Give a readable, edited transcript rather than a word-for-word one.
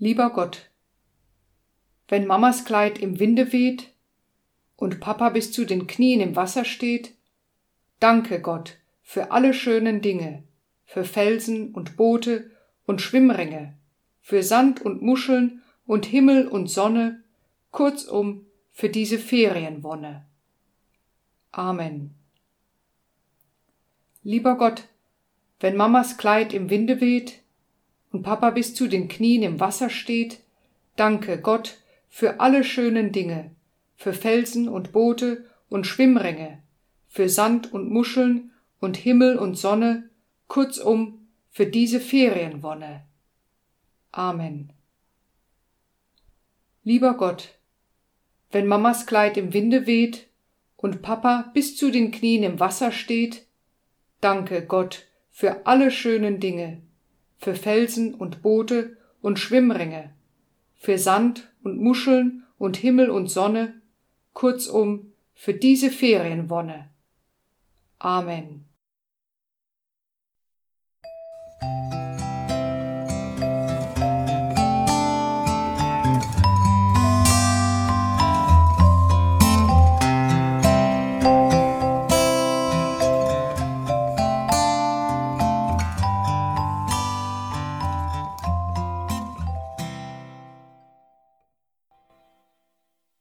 Lieber Gott, wenn Mamas Kleid im Winde weht und Papa bis zu den Knien im Wasser steht, danke Gott für alle schönen Dinge, für Felsen und Boote und Schwimmringe, für Sand und Muscheln und Himmel und Sonne, kurzum für diese Ferienwonne. Amen. Lieber Gott, wenn Mamas Kleid im Winde weht und Papa bis zu den Knien im Wasser steht, danke Gott für alle schönen Dinge, für Felsen und Boote und Schwimmringe, für Sand und Muscheln und Himmel und Sonne, kurzum für diese Ferienwonne. Amen. Lieber Gott, wenn Mamas Kleid im Winde weht und Papa bis zu den Knien im Wasser steht, danke Gott für alle schönen Dinge, für Felsen und Boote und Schwimmringe, für Sand und Muscheln und Himmel und Sonne, kurzum für diese Ferienwonne. Amen.